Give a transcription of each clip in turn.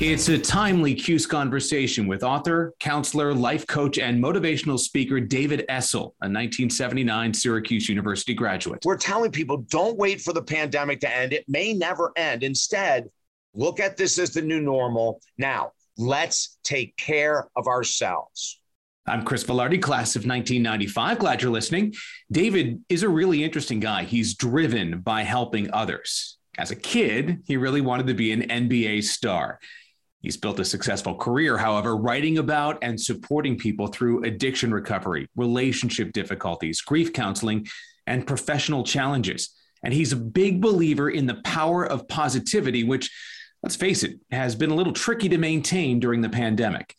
It's a timely CUSE conversation with author, counselor, life coach, and motivational speaker David Essel, a 1979 Syracuse University graduate. We're telling people, don't wait for the pandemic to end. It may never end. Instead, look at this as the new normal. Now, let's take care of ourselves. I'm Chris Velarde, class of 1995. Glad you're listening. David is a really interesting guy. He's driven by helping others. As a kid, he really wanted to be an NBA star. He's built a successful career, however, writing about and supporting people through addiction recovery, relationship difficulties, grief counseling, and professional challenges. And he's a big believer in the power of positivity, which, let's face it, has been a little tricky to maintain during the pandemic.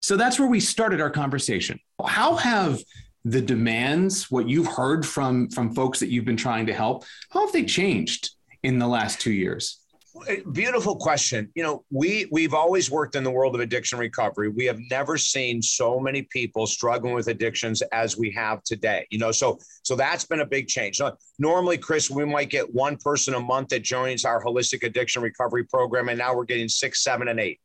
So that's where we started our conversation. How have the demands, what you've heard from folks that you've been trying to help, how have they changed in the last 2 years? Beautiful question. You know, we've always worked in the world of addiction recovery. We have never seen so many people struggling with addictions as we have today. You know, so that's been a big change. Normally, Chris, we might get one person a month that joins our holistic addiction recovery program, and now we're getting 6, 7, and 8.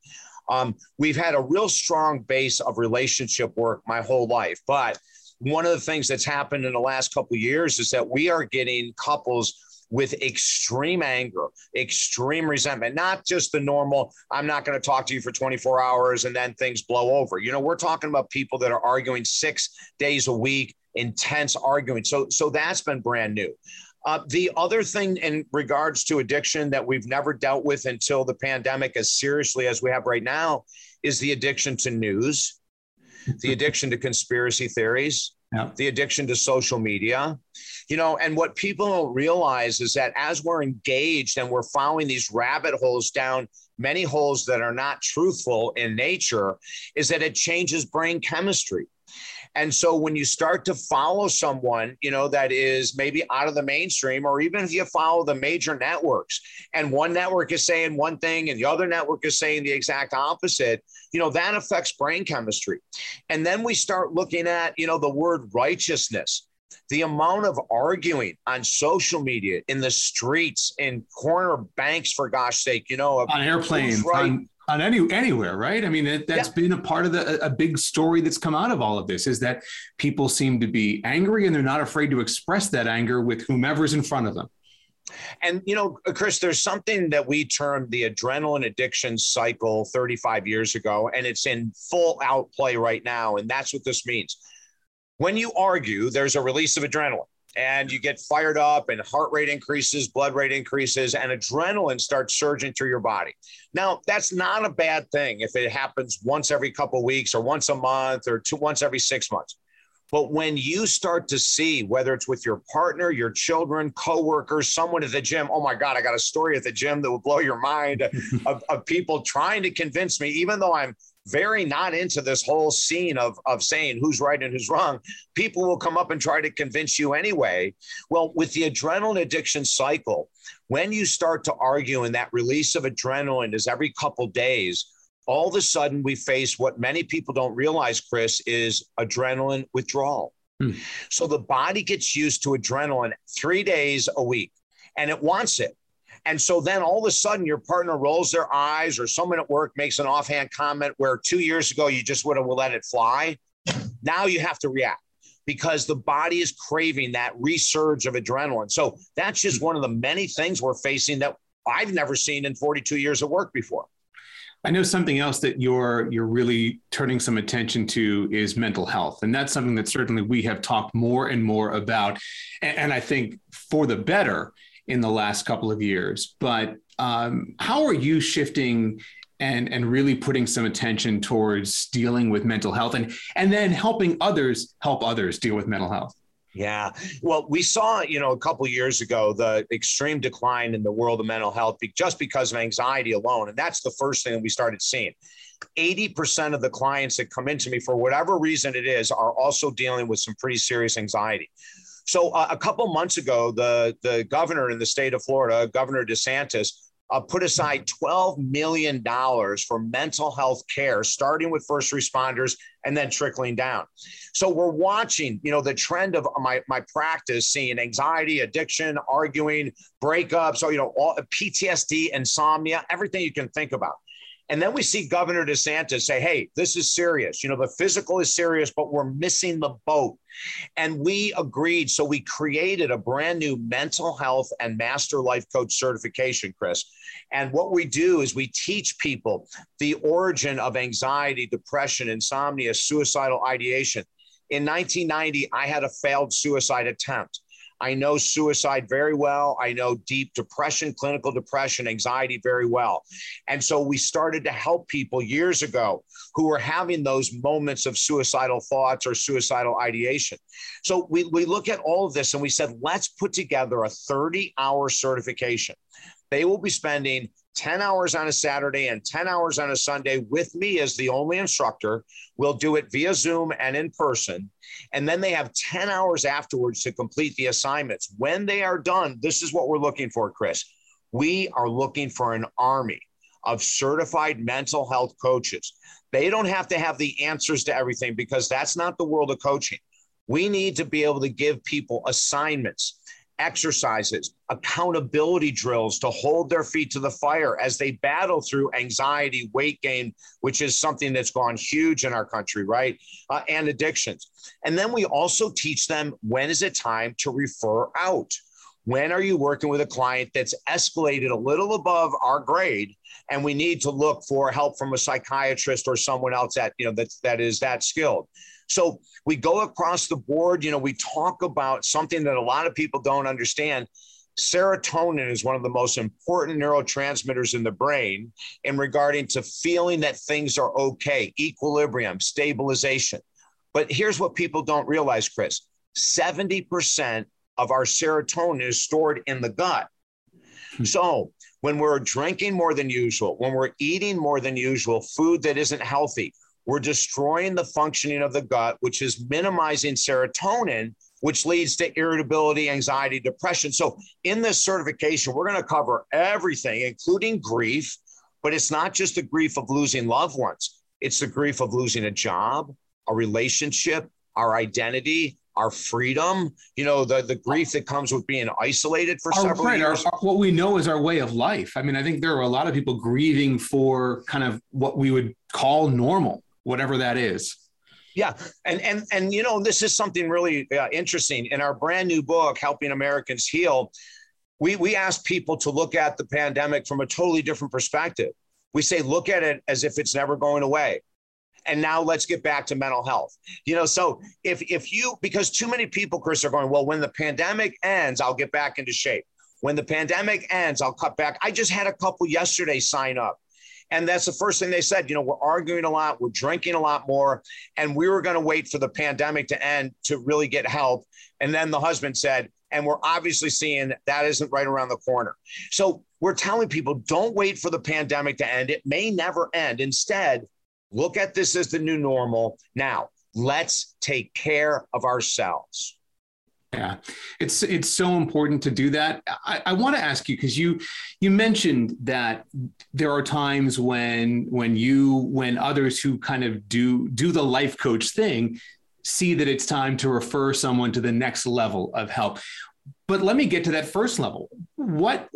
We've had a real strong base of relationship work my whole life, but one of the things that's happened in the last couple of years is that we are getting couples with extreme anger, extreme resentment, not just the normal, I'm not going to talk to you for 24 hours and then things blow over. You know, we're talking about people that are arguing 6 days a week, intense arguing. So that's been brand new. The other thing in regards to addiction that we've never dealt with until the pandemic as seriously as we have right now is the addiction to news, the addiction to conspiracy theories, the addiction to social media, you know, and what people don't realize is that as we're engaged and we're following these rabbit holes down, many holes that are not truthful in nature, is that it changes brain chemistry. And so when you start to follow someone, you know, that is maybe out of the mainstream, or even if you follow the major networks and one network is saying one thing and the other network is saying the exact opposite, you know, that affects brain chemistry. And then we start looking at, you know, the word righteousness. The amount of arguing on social media, in the streets, in corner banks, for gosh sake, you know, on airplanes, right? On anywhere, right? I mean, that's been a part of a big story that's come out of all of this, is that people seem to be angry and they're not afraid to express that anger with whomever's in front of them. And, you know, Chris, there's something that we termed the adrenaline addiction cycle 35 years ago, and it's in full outplay right now. And that's what this means. When you argue, there's a release of adrenaline and you get fired up and heart rate increases, blood rate increases, and adrenaline starts surging through your body. Now, that's not a bad thing if it happens once every couple of weeks or once a month or once every 6 months. But when you start to see, whether it's with your partner, your children, coworkers, someone at the gym, oh my God, I got a story at the gym that will blow your mind of people trying to convince me, even though I'm very not into this whole scene of saying who's right and who's wrong, people will come up and try to convince you anyway. Well, with the adrenaline addiction cycle, when you start to argue and that release of adrenaline is every couple days, all of a sudden we face what many people don't realize, Chris, is adrenaline withdrawal. So the body gets used to adrenaline 3 days a week and it wants it. And so then all of a sudden your partner rolls their eyes, or someone at work makes an offhand comment where 2 years ago you just would have let it fly. Now you have to react because the body is craving that resurge of adrenaline. So that's just one of the many things we're facing that I've never seen in 42 years of work before. I know something else that you're really turning some attention to is mental health. And that's something that certainly we have talked more and more about. And I think for the better in the last couple of years, but how are you shifting and really putting some attention towards dealing with mental health and then helping others help others deal with mental health? Yeah, well, we saw, you know, a couple of years ago, the extreme decline in the world of mental health just because of anxiety alone. And that's the first thing that we started seeing. 80% of the clients that come into me, for whatever reason it is, are also dealing with some pretty serious anxiety. So a couple months ago, the governor in the state of Florida, Governor DeSantis, put aside $12 million for mental health care, starting with first responders and then trickling down. So we're watching, you know, the trend of my practice seeing anxiety, addiction, arguing, breakups, all, you know, all PTSD, insomnia, everything you can think about. And then we see Governor DeSantis say, hey, this is serious. You know, the physical is serious, but we're missing the boat. And we agreed. So we created a brand new mental health and master life coach certification, Chris. And what we do is we teach people the origin of anxiety, depression, insomnia, suicidal ideation. In 1990, I had a failed suicide attempt. I know suicide very well. I know deep depression, clinical depression, anxiety very well. And so we started to help people years ago who were having those moments of suicidal thoughts or suicidal ideation. So we look at all of this and we said, let's put together a 30-hour certification. They will be spending 10 hours on a Saturday and 10 hours on a Sunday with me as the only instructor. We'll do it via Zoom and in person. And then they have 10 hours afterwards to complete the assignments. When they are done, this is what we're looking for, Chris. We are looking for an army of certified mental health coaches. They don't have to have the answers to everything because that's not the world of coaching. We need to be able to give people assignments, exercises, accountability drills to hold their feet to the fire as they battle through anxiety, weight gain, which is something that's gone huge in our country, right? And addictions. And then we also teach them, when is it time to refer out? When are you working with a client that's escalated a little above our grade and we need to look for help from a psychiatrist or someone else that, you know, that is that skilled? So we go across the board, you know, we talk about something that a lot of people don't understand. Serotonin is one of the most important neurotransmitters in the brain in regarding to feeling that things are okay, equilibrium, stabilization. But here's what people don't realize, Chris, 70% of our serotonin is stored in the gut. So when we're drinking more than usual, when we're eating more than usual, food that isn't healthy, we're destroying the functioning of the gut, which is minimizing serotonin, which leads to irritability, anxiety, depression. So in this certification, we're going to cover everything, including grief, but it's not just the grief of losing loved ones. It's the grief of losing a job, a relationship, our identity, our freedom, you know, the grief that comes with being isolated for several years. What we know is our way of life. I mean, I think there are a lot of people grieving for kind of what we would call normal, whatever that is. Yeah. And you know, this is something really interesting. In our brand new book, Helping Americans Heal, we ask people to look at the pandemic from a totally different perspective. We say, look at it as if it's never going away. And now let's get back to mental health. You know, so if you, because too many people, Chris, are going, well, when the pandemic ends, I'll get back into shape. When the pandemic ends, I'll cut back. I just had a couple yesterday sign up. And that's the first thing they said, you know, we're arguing a lot, we're drinking a lot more, and we were going to wait for the pandemic to end to really get help. And then the husband said, and we're obviously seeing that isn't right around the corner. So we're telling people, don't wait for the pandemic to end. It may never end. Instead, look at this as the new normal. Now, let's take care of ourselves. Yeah, it's so important to do that. I want to ask you, because you mentioned that there are times when others who kind of do the life coach thing see that it's time to refer someone to the next level of help. But let me get to that first level. What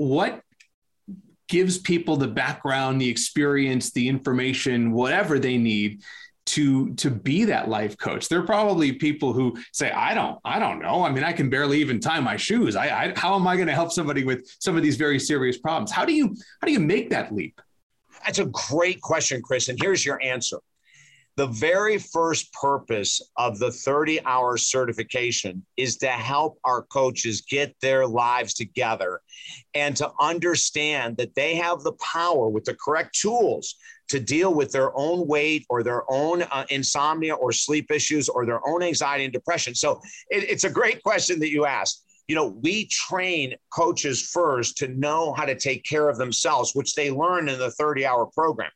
gives people the background, the experience, the information, whatever they need to be that life coach? There are probably people who say, I don't know. I mean, I can barely even tie my shoes. How am I going to help somebody with some of these very serious problems? How do you make that leap? That's a great question, Chris. And here's your answer. The very first purpose of the 30-hour certification is to help our coaches get their lives together and to understand that they have the power with the correct tools to deal with their own weight or their own insomnia or sleep issues or their own anxiety and depression. So it's a great question that you asked. You know, we train coaches first to know how to take care of themselves, which they learn in the 30-hour program.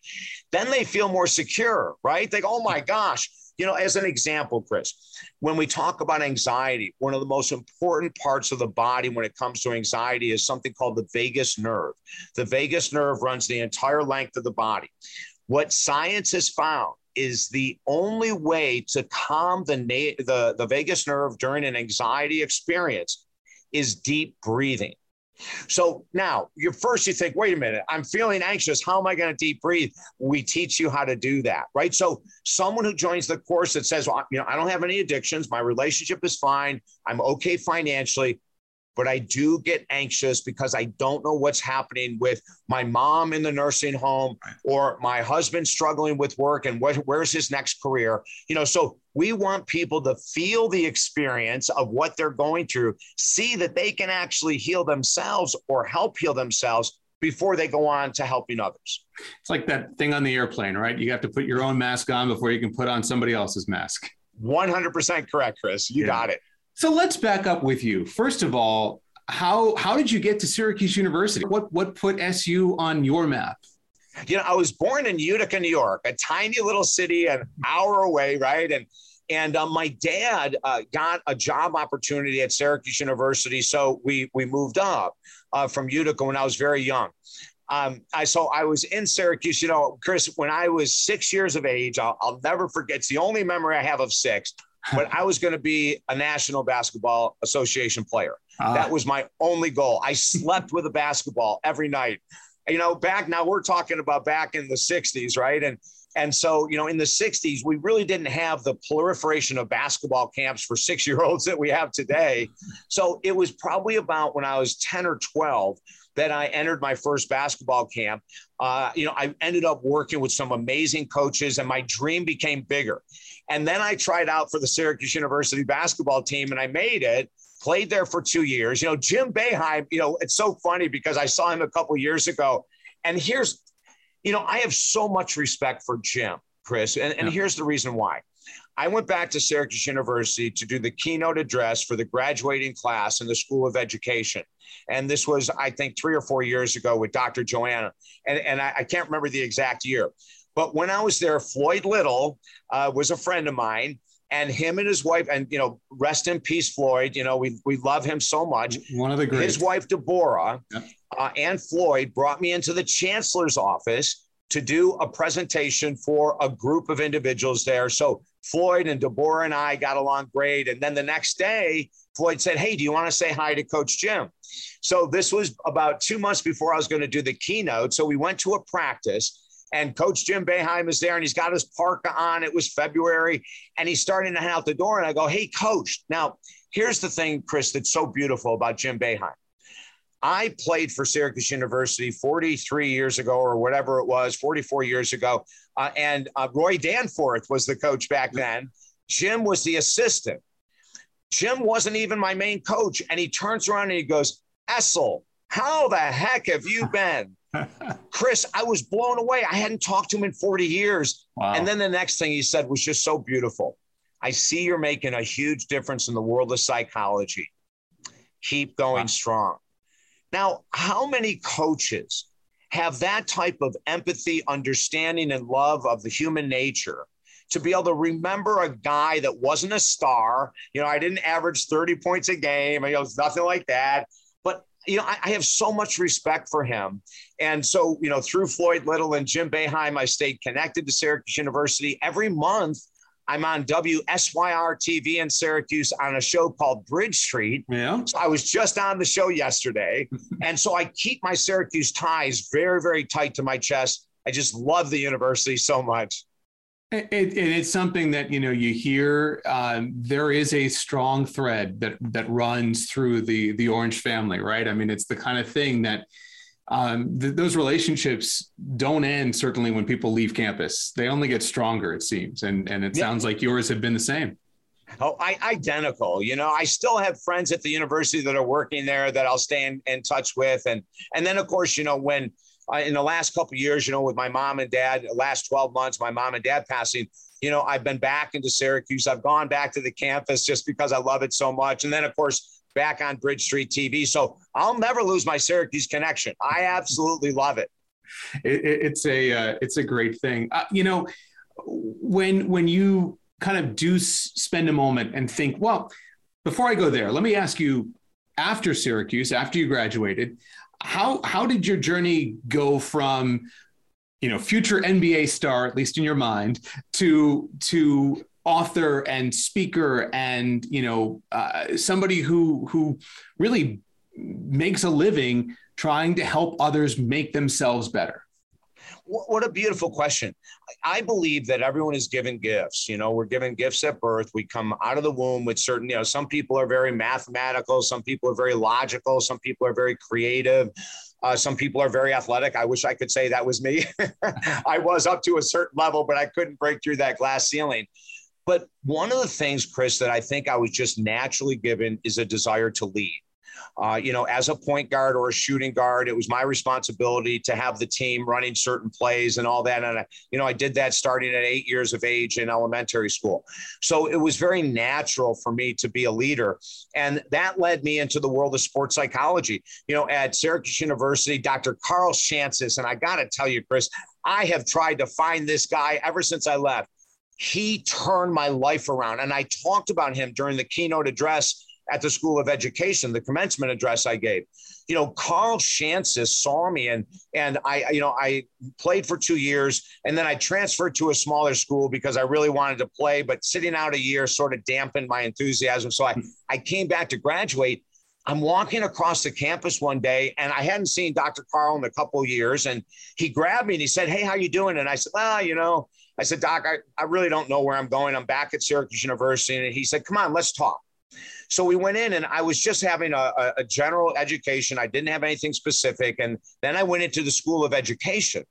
Then they feel more secure, right? They go, oh my gosh. You know, as an example, Chris, when we talk about anxiety, one of the most important parts of the body when it comes to anxiety is something called the vagus nerve. The vagus nerve runs the entire length of the body. What science has found is the only way to calm the vagus nerve during an anxiety experience is deep breathing. So now you think, wait a minute, I'm feeling anxious. How am I going to deep breathe? We teach you how to do that, right? So someone who joins the course that says, well, you know, I don't have any addictions. My relationship is fine. I'm okay financially, but I do get anxious because I don't know what's happening with my mom in the nursing home or my husband struggling with work and where's his next career. You know, so we want people to feel the experience of what they're going through, see that they can actually heal themselves or help heal themselves before they go on to helping others. It's like that thing on the airplane, right? You have to put your own mask on before you can put on somebody else's mask. 100% correct, Chris. You got it. So let's back up with you. First of all, how did you get to Syracuse University? What put SU on your map? You know, I was born in Utica, New York, a tiny little city an hour away, right? And my dad got a job opportunity at Syracuse University, so we moved up from Utica when I was very young. So I was in Syracuse, you know, Chris, when I was 6 years of age. I'll never forget. It's the only memory I have of six. But I was going to be a National Basketball Association player. That was my only goal. I slept with a basketball every night. You know, back now we're talking about back in the 60s, right? And so, you know, in the 60s, we really didn't have the proliferation of basketball camps for six-year-olds that we have today. So it was probably about when I was 10 or 12 that I entered my first basketball camp. You know, I ended up working with some amazing coaches and my dream became bigger. And then I tried out for the Syracuse University basketball team and I made it, played there for 2 years. You know, Jim Boeheim, you know, it's so funny because I saw him a couple of years ago. And here's, you know, I have so much respect for Jim, Chris. And here's the reason why. I went back to Syracuse University to do the keynote address for the graduating class in the School of Education. And this was, I think, 3 or 4 years ago with Dr. Joanna. And I can't remember the exact year. But when I was there, Floyd Little was a friend of mine, and him and his wife, and, you know, rest in peace, Floyd. You know, we love him so much. One of the greats. His wife, Deborah, and Floyd brought me into the chancellor's office to do a presentation for a group of individuals there. So Floyd and Deborah and I got along great. And then the next day, Floyd said, hey, do you want to say hi to Coach Jim? So this was about 2 months before I was going to do the keynote. So we went to a practice. And Coach Jim Boeheim is there, and he's got his parka on. It was February, and he's starting to head out the door. And I go, hey, Coach. Now, here's the thing, Chris, that's so beautiful about Jim Boeheim. I played for Syracuse University 43 years ago or whatever it was, 44 years ago. And Roy Danforth was the coach back then. Jim was the assistant. Jim wasn't even my main coach. And he turns around and he goes, Essel, how the heck have you been? Chris, I was blown away. I hadn't talked to him in 40 years. Wow. And then the next thing he said was just so beautiful. I see you're making a huge difference in the world of psychology. Keep going strong. Now, how many coaches have that type of empathy, understanding, and love of the human nature to be able to remember a guy that wasn't a star? You know, I didn't average 30 points a game. It was nothing like that. But you know, I have so much respect for him. And so, you know, through Floyd Little and Jim Boeheim, I stayed connected to Syracuse University. Every month, I'm on WSYR-TV in Syracuse on a show called Bridge Street. Yeah. So I was just on the show yesterday. And so I keep my Syracuse ties very, very tight to my chest. I just love the university so much. It's something that, you know, you hear, there is a strong thread that runs through the Orange family, right? I mean, it's the kind of thing that those relationships don't end, certainly when people leave campus. They only get stronger, it seems. And it sounds like yours have been the same. Oh, identical. You know, I still have friends at the university that are working there that I'll stay in touch with. And then, of course, you know, when in the last couple of years, you know, with my mom and dad, the last 12 months, my mom and dad passing, you know, I've been back into Syracuse. I've gone back to the campus just because I love it so much. And then, of course, back on Bridge Street TV. So I'll never lose my Syracuse connection. I absolutely love it. It's a great thing. You know, when you kind of do spend a moment and think, well, before I go there, let me ask you, after Syracuse, after you graduated, how did your journey go from, you know, future NBA star, at least in your mind, to author and speaker and, you know, somebody who really makes a living trying to help others make themselves better? What a beautiful question. I believe that everyone is given gifts. You know, we're given gifts at birth. We come out of the womb with certain, you know, some people are very mathematical. Some people are very logical. Some people are very creative. Some people are very athletic. I wish I could say that was me. I was up to a certain level, but I couldn't break through that glass ceiling. But one of the things, Chris, that I think I was just naturally given is a desire to lead. You know, as a point guard or a shooting guard, it was my responsibility to have the team running certain plays and all that. And, you know, I did that starting at 8 years of age in elementary school. So it was very natural for me to be a leader. And that led me into the world of sports psychology. You know, at Syracuse University, Dr. Carl Shances, and I got to tell you, Chris, I have tried to find this guy ever since I left. He turned my life around. And I talked about him during the keynote address at the School of Education, the commencement address I gave. You know, Carl Shances saw me, and I, you know, I played for 2 years, and then I transferred to a smaller school because I really wanted to play, but sitting out a year sort of dampened my enthusiasm. So I came back to graduate. I'm walking across the campus one day, and I hadn't seen Dr. Carl in a couple of years, and he grabbed me and he said, "Hey, how you doing?" And I said, "Well, you know," I said, "Doc, I really don't know where I'm going. I'm back at Syracuse University." And he said, "Come on, let's talk." So we went in, and I was just having a general education. I didn't have anything specific. And then I went into the School of Education,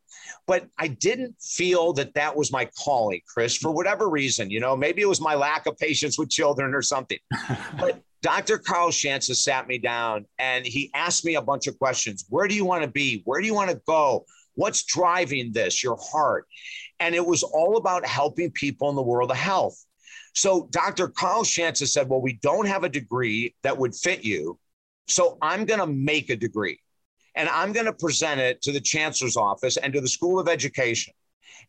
but I didn't feel that that was my calling, Chris, for whatever reason. You know, maybe it was my lack of patience with children or something, but Dr. Carl Shances sat me down and he asked me a bunch of questions. Where do you want to be? Where do you want to go? What's driving this, your heart? And it was all about helping people in the world of health. So Dr. Carl Shances said, "Well, we don't have a degree that would fit you, so I'm going to make a degree, and I'm going to present it to the chancellor's office and to the School of Education."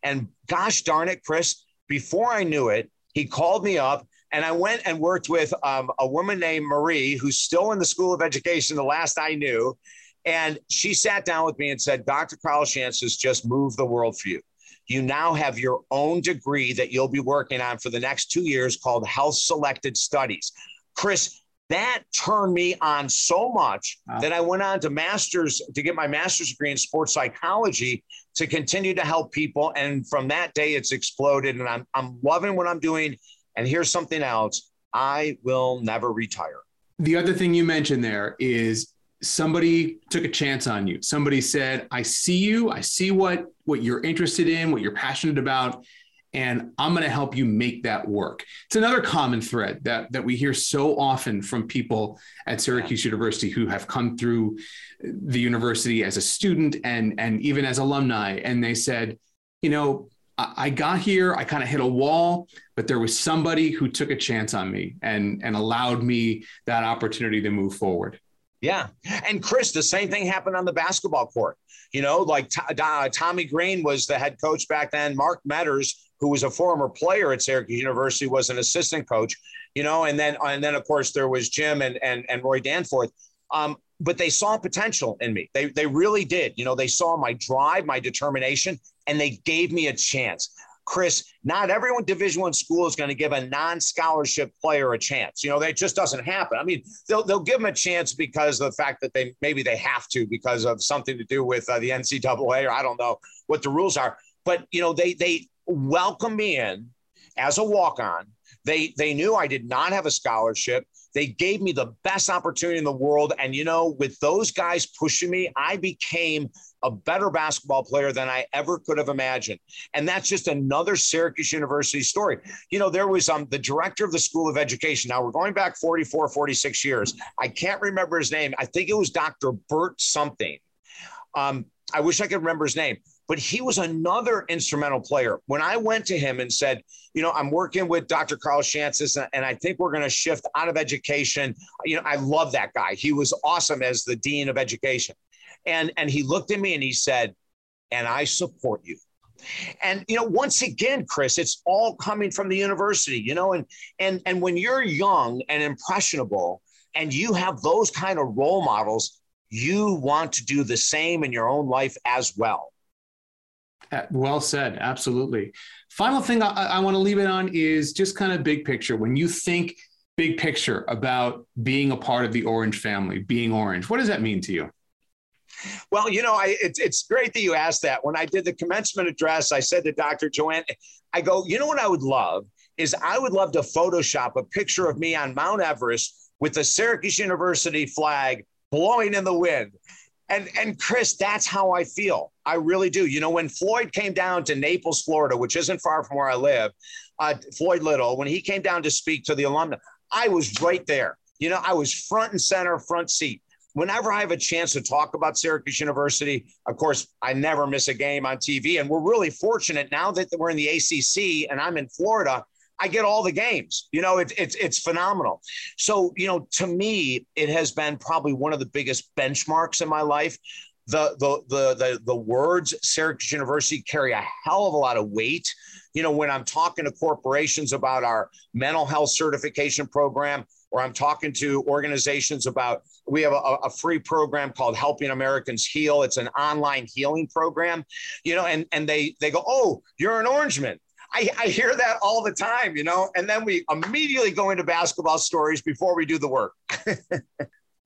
And gosh darn it, Chris, before I knew it, he called me up, and I went and worked with a woman named Marie, who's still in the School of Education, the last I knew, and she sat down with me and said, "Dr. Carl Shances just moved the world for you. You now have your own degree that you'll be working on for the next 2 years called Health Selected Studies." Chris, that turned me on so much that I went on to get my master's degree in sports psychology to continue to help people. And from that day, it's exploded, and I'm loving what I'm doing. And here's something else. I will never retire. The other thing you mentioned there is somebody took a chance on you. Somebody said, "I see you. I see what you're interested in, what you're passionate about, and I'm going to help you make that work." It's another common thread that we hear so often from people at Syracuse University who have come through the university as a student and even as alumni. And they said, "You know, I got here, I kind of hit a wall, but there was somebody who took a chance on me and allowed me that opportunity to move forward." Yeah. And Chris, the same thing happened on the basketball court. You know, like Tommy Green was the head coach back then. Mark Metters, who was a former player at Syracuse University, was an assistant coach, you know, and then of course there was Jim and Roy Danforth. But they saw potential in me. They really did. You know, they saw my drive, my determination, and they gave me a chance. Chris, not everyone Division I school is going to give a non-scholarship player a chance. You know, that just doesn't happen. I mean, they'll give them a chance because of the fact that maybe they have to because of something to do with the NCAA, or I don't know what the rules are. But, you know, they welcomed me in as a walk-on. They knew I did not have a scholarship. They gave me the best opportunity in the world. And, you know, with those guys pushing me, I became a better basketball player than I ever could have imagined. And that's just another Syracuse University story. You know, there was the director of the School of Education. Now, we're going back 44, 46 years. I can't remember his name. I think it was Dr. Burt something. I wish I could remember his name. But he was another instrumental player. When I went to him and said, you know, "I'm working with Dr. Carl Shances, and I think we're going to shift out of education." You know, I love that guy. He was awesome as the dean of education. And he looked at me and he said, "And I support you." And, you know, once again, Chris, it's all coming from the university, you know, and when you're young and impressionable and you have those kind of role models, you want to do the same in your own life as well. Well said. Absolutely. Final thing I want to leave it on is just kind of big picture. When you think big picture about being a part of the Orange family, being Orange. What does that mean to you? Well, you know, it's great that you asked that. When I did the commencement address, I said to Dr. Joanne, I go, you know what I would love is I would love to Photoshop a picture of me on Mount Everest with the Syracuse University flag blowing in the wind. And Chris, that's how I feel. I really do. You know, when Floyd came down to Naples, Florida, which isn't far from where I live, Floyd Little, when he came down to speak to the alumni, I was right there. You know, I was front and center, front seat. Whenever I have a chance to talk about Syracuse University, of course, I never miss a game on TV. And we're really fortunate now that we're in the ACC and I'm in Florida, I get all the games. You know, it's phenomenal. So, you know, to me, it has been probably one of the biggest benchmarks in my life. The words Syracuse University carry a hell of a lot of weight. You know, when I'm talking to corporations about our mental health certification program, or I'm talking to organizations about, we have a free program called Helping Americans Heal. It's an online healing program, you know, and they go, oh, you're an Orangeman. I hear that all the time, you know, and then we immediately go into basketball stories before we do the work.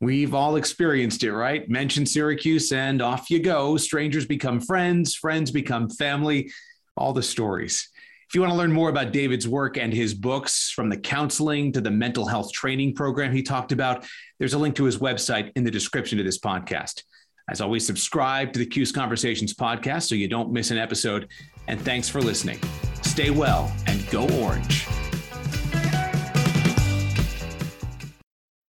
We've all experienced it, right? Mention Syracuse and off you go. Strangers become friends, friends become family, all the stories. If you want to learn more about David's work and his books, from the counseling to the mental health training program he talked about, there's a link to his website in the description of this podcast. As always, subscribe to the Cuse Conversations podcast so you don't miss an episode. And thanks for listening. Stay well and go Orange.